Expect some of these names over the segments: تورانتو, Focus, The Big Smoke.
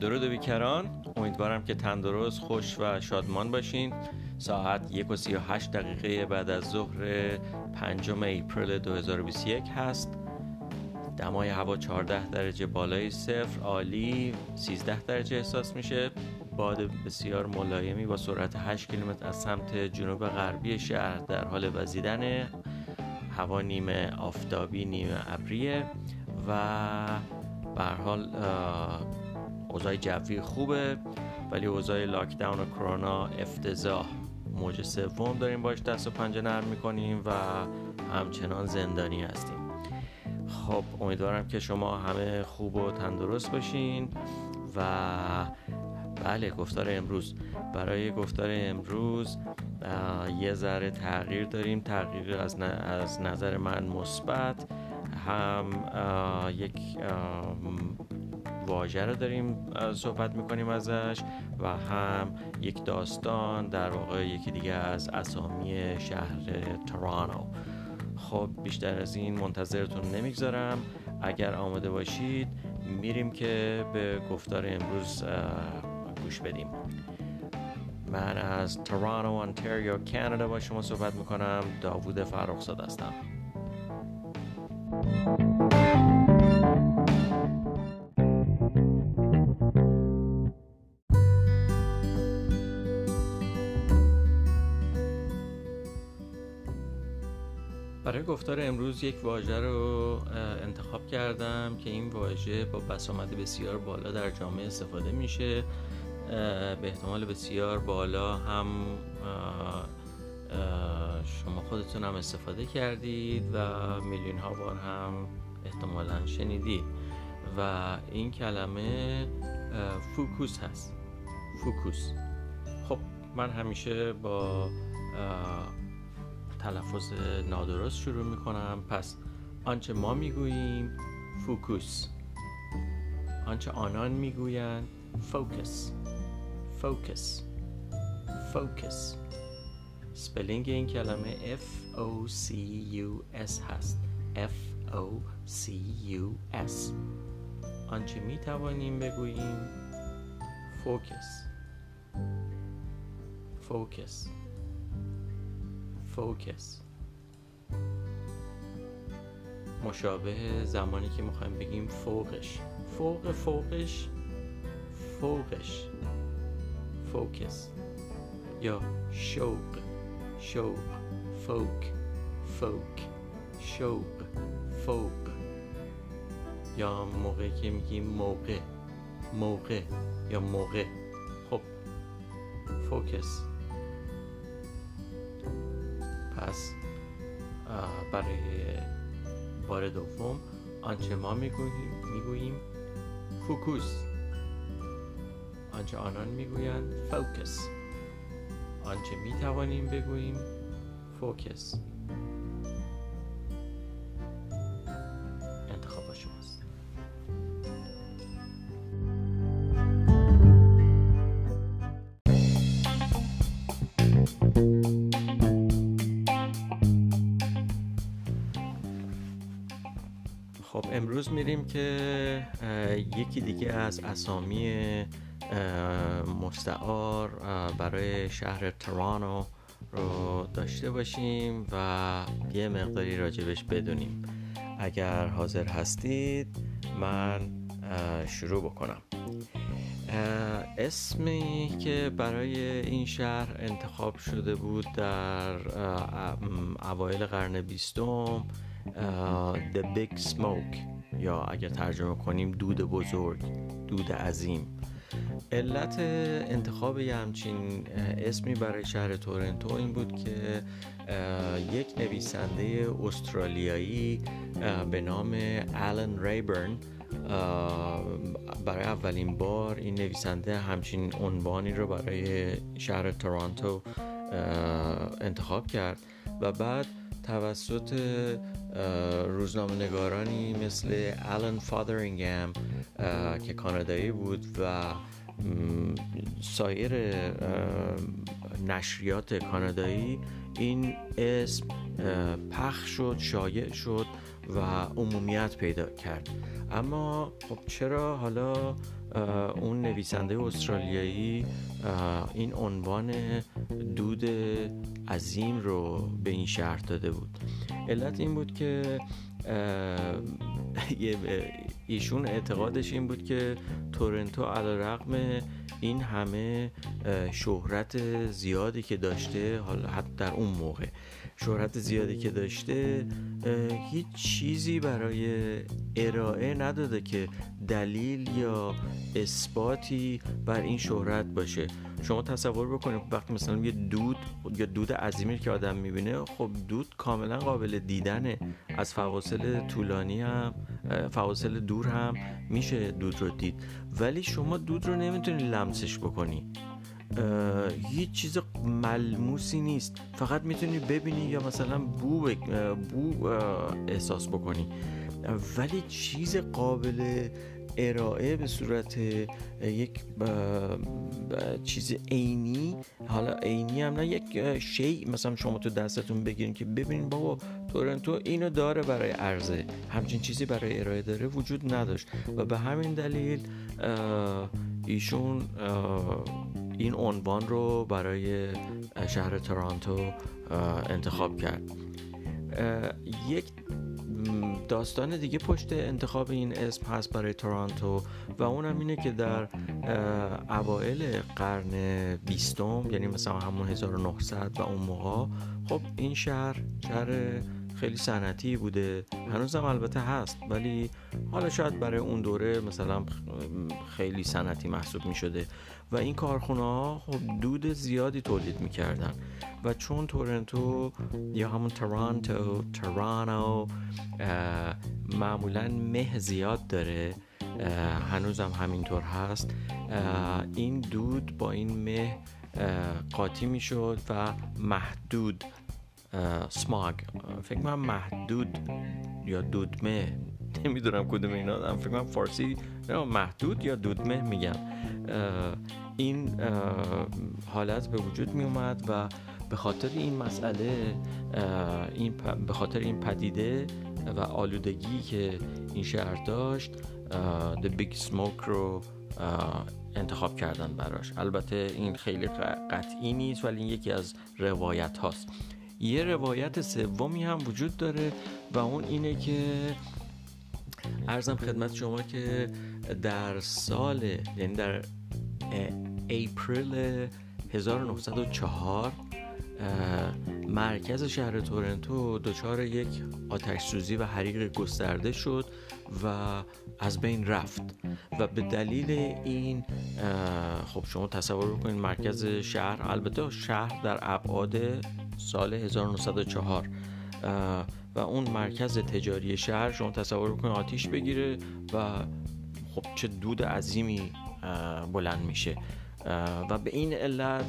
درود بیکران، امیدوارم که تندرست، خوش و شادمان باشین. ساعت 1:38 دقیقه بعد از ظهر 5 اپریل 2021 هست. دمای هوا 14 درجه بالای صفر، عالی. 13 درجه احساس میشه. باد بسیار ملایمی با سرعت 8 کیلومتر از سمت جنوب غربی شهر در حال وزیدنه. هوا نیمه آفتابی نیمه ابریه و به هر حال اوضاع جوی خوبه، ولی اوضاع لاکداون و کرونا افتضاح. موج سوم داریم، باش دست و پنجه نرم میکنیم و همچنان زندانی هستیم. خب امیدوارم که شما همه خوب و تندرست باشین. و بله، برای گفتار امروز یه ذره تغییر داریم. تغییر از نظر من مثبت. هم یک واژه رو داریم صحبت میکنیم ازش و هم یک داستان، در واقع یکی دیگه از اسامی شهر تورانتو. خب بیشتر از این منتظرتون نمیگذارم. اگر آماده باشید میریم که به گفتار امروز گوش بدیم. من از تورانتو، انتاریو، کانادا با شما صحبت میکنم. داوود فرخزاد هستم. برای گفتار امروز یک واژه رو انتخاب کردم که این واژه با بسامد بسیار بالا در جامعه استفاده میشه. به احتمال بسیار بالا هم شما خودتون هم استفاده کردید و میلیون ها بار هم احتمالاً شنیدید. و این کلمه فوکوس هست. فوکوس. خب من همیشه با تلفظ نادرست شروع میکنم، پس آنچه ما میگوییم فوکوس، آنچه آنان میگوین فوکس. فوکس. فوکس. سپلینگ این کلمه F-O-C-U-S هست. F-O-C-U-S. آنچه می توانیم بگوییم فوکس. فوکس. فوکس. مشابه زمانی که میخوایم بگیم فوقش. فوق فوقش. فوقش. فوکس. یا شوق. شوق. فوق. فوق. شوق. فوق. یا موقعی که میگیم موقع. موقع یا موقع. خب فوکس. پس برای بار دوم آنچه ما میگوییم فوکوس، آنچه آنان میگویند فوکس، آنچه میتوانیم بگوییم فوکس. انتخاب شماست. خب امروز میریم که یکی دیگه از اسامی مستعار برای شهر تورانتو رو داشته باشیم و یه مقداری راجبش بدونیم. اگر حاضر هستید من شروع بکنم. اسمی که برای این شهر انتخاب شده بود در اوایل قرن 20م The Big Smoke، یا اگر ترجمه کنیم دود بزرگ، دود عظیم. علت انتخاب یه همچین اسمی برای شهر تورنتو این بود که یک نویسنده استرالیایی به نام آلن رایبرن برای اولین بار این نویسنده همچین عنوانی رو برای شهر تورنتو انتخاب کرد و بعد توسط روزنامه‌نگارانی مثل آلن فادرینگهم که کانادایی بود و سایر نشریات کانادایی این اسم پخش شد، شایع شد و عمومیت پیدا کرد. اما خب چرا حالا اون نویسنده استرالیایی این عنوان دود عظیم رو به این شهر داده بود؟ علت این بود که ایشون اعتقادش این بود که تورنتو علیرغم این همه شهرت زیادی که داشته، حالا حتی در اون موقع شهرت زیادی که داشته، هیچ چیزی برای ارائه نداده که دلیل یا اثباتی بر این شهرت باشه. شما تصور بکنید وقتی مثلا یه دود یا دود عظیمی که آدم میبینه، خب دود کاملا قابل دیدنه، از فواصل طولانی هم فواصل دور هم میشه دود رو دید، ولی شما دود رو نمیتونی لمسش بکنی، هیچ چیز ملموسی نیست، فقط میتونی ببینی یا مثلا بو احساس بکنی، ولی چیز قابل ارائه به صورت یک چیز عینی، حالا عینی هم نه، یک شی مثلا شما تو دستتون بگیرین که ببینین بابا تورنتو اینو داره برای عرضه، همچین چیزی برای ارائه داره وجود نداشت و به همین دلیل ایشون این عنوان رو برای شهر تورانتو انتخاب کرد. یک داستان دیگه پشت انتخاب این اسم هست برای تورانتو و اونم اینه که در اوائل قرن 20، یعنی مثلا همون 1900 و اون موقع، خب این شهر خیلی صنعتی بوده، هنوزم البته هست، ولی حالا شاید برای اون دوره مثلا خیلی صنعتی محسوب می شده و این کارخونه ها خب دود زیادی تولید می کردن و چون تورنتو یا همون تورانتو معمولا مه زیاد داره، هنوزم همینطور هست، این دود با این مه قاطی می شد و محدود سماگ، فکر کنم محدود یا دودمه، نمیدونم کدوم اینا، من فکر کنم فارسی محدود یا دودمه میگم، این حالت به وجود می اومد و به خاطر این مسئله، به خاطر این پدیده و آلودگی که این شهر داشت، The Big Smoke رو انتخاب کردن براش. البته این خیلی قطعی نیست، ولی این یکی از روایت هاست. یه روایت سومی هم وجود داره و اون اینه که عرضم خدمت شما که در سال، یعنی در اپریل 1904 مرکز شهر تورنتو دچار یک آتش سوزی و حریق گسترده شد و از بین رفت و به دلیل این، خب شما تصور بکنید مرکز شهر، البته شهر در ابعاد سال 1904 و اون مرکز تجاری شهر، شما تصور بکنید آتیش بگیره و خب چه دود عظیمی بلند میشه و به این علت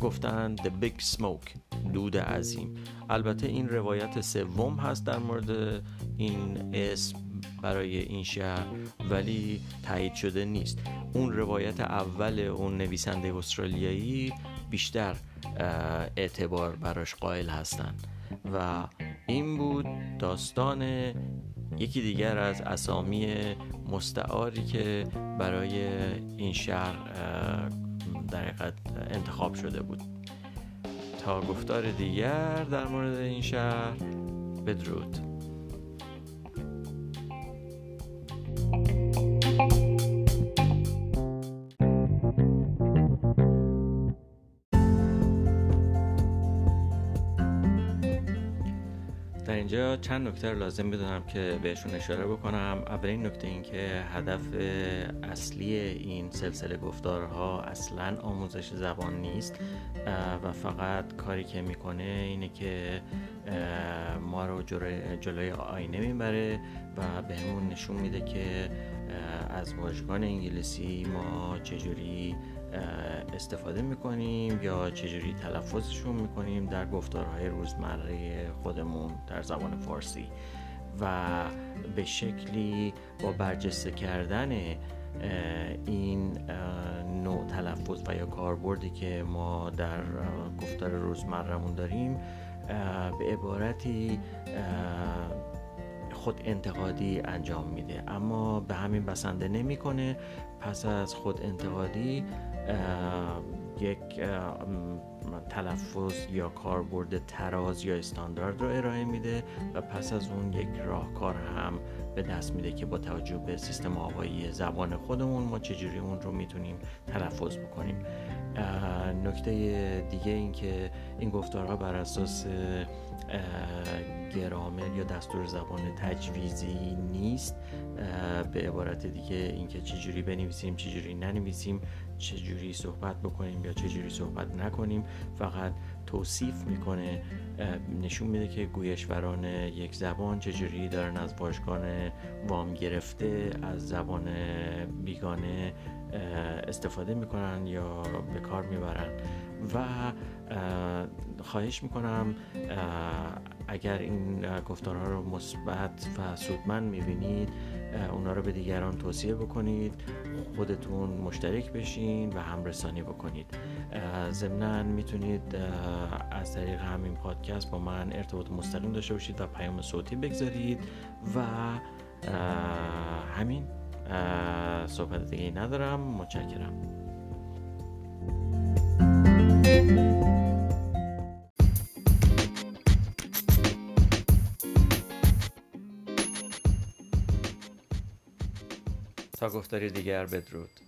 گفتن The Big Smoke، دود عظیم. البته این روایت سوم هست در مورد این اسم برای این شهر، ولی تایید شده نیست. اون روایت اول اون نویسنده استرالیایی بیشتر اعتبار براش قائل هستن. و این بود داستان یکی دیگر از اسامی مستعاری که برای این شهر در حقیقت انتخاب شده بود. تا گفتار دیگر در مورد این شهر، بدرود. در اینجا چند نکته لازم بدونم که بهشون اشاره بکنم. اولین نکته این که هدف اصلی این سلسله گفتارها اصلاً آموزش زبان نیست و فقط کاری که میکنه اینه که ما رو جلوی آینه میبره و بهمون نشون میده که از واژگان انگلیسی ما چجوری استفاده میکنیم یا چجوری تلفظشون میکنیم در گفتارهای روزمره خودمون در زبان فارسی و به شکلی با برجسته کردن این نوع تلفظ و یا کاربردی که ما در گفتار روزمرهمون داریم، به عبارتی خود انتقادی انجام میده، اما به همین بسنده نمیکنه. پس از خود انتقادی یک تلفظ یا کاربرد تراز یا استاندارد رو ارائه میده و پس از اون یک راهکار هم به دست میده که با توجه به سیستم آوایی زبان خودمون ما چجوری اون رو میتونیم تلفظ بکنیم. نکته دیگه این که این گفتارها بر اساس گرامر یا دستور زبان تجویزی نیست. به عبارت دیگه اینکه چجوری بنویسیم، چجوری ننویسیم، چجوری صحبت بکنیم یا چجوری صحبت نکنیم، فقط توصیف میکنه، نشون میده که گویشوران یک زبان چجوری دارن از واژگان وام گرفته از زبان بیگانه استفاده میکنن یا به کار میبرن. و خواهش میکنم اگر این گفتارها رو مثبت و سودمند میبینید اونا رو به دیگران توصیه بکنید، خودتون مشترک بشین و همرسانی بکنید. ضمناً میتونید از طریق همین پادکست با من ارتباط مستقیم داشته باشید و پیام صوتی بگذارید. و همین، صحبت دیگه ندارم. متشکرم. تا گفتاری دیگر، بدرود.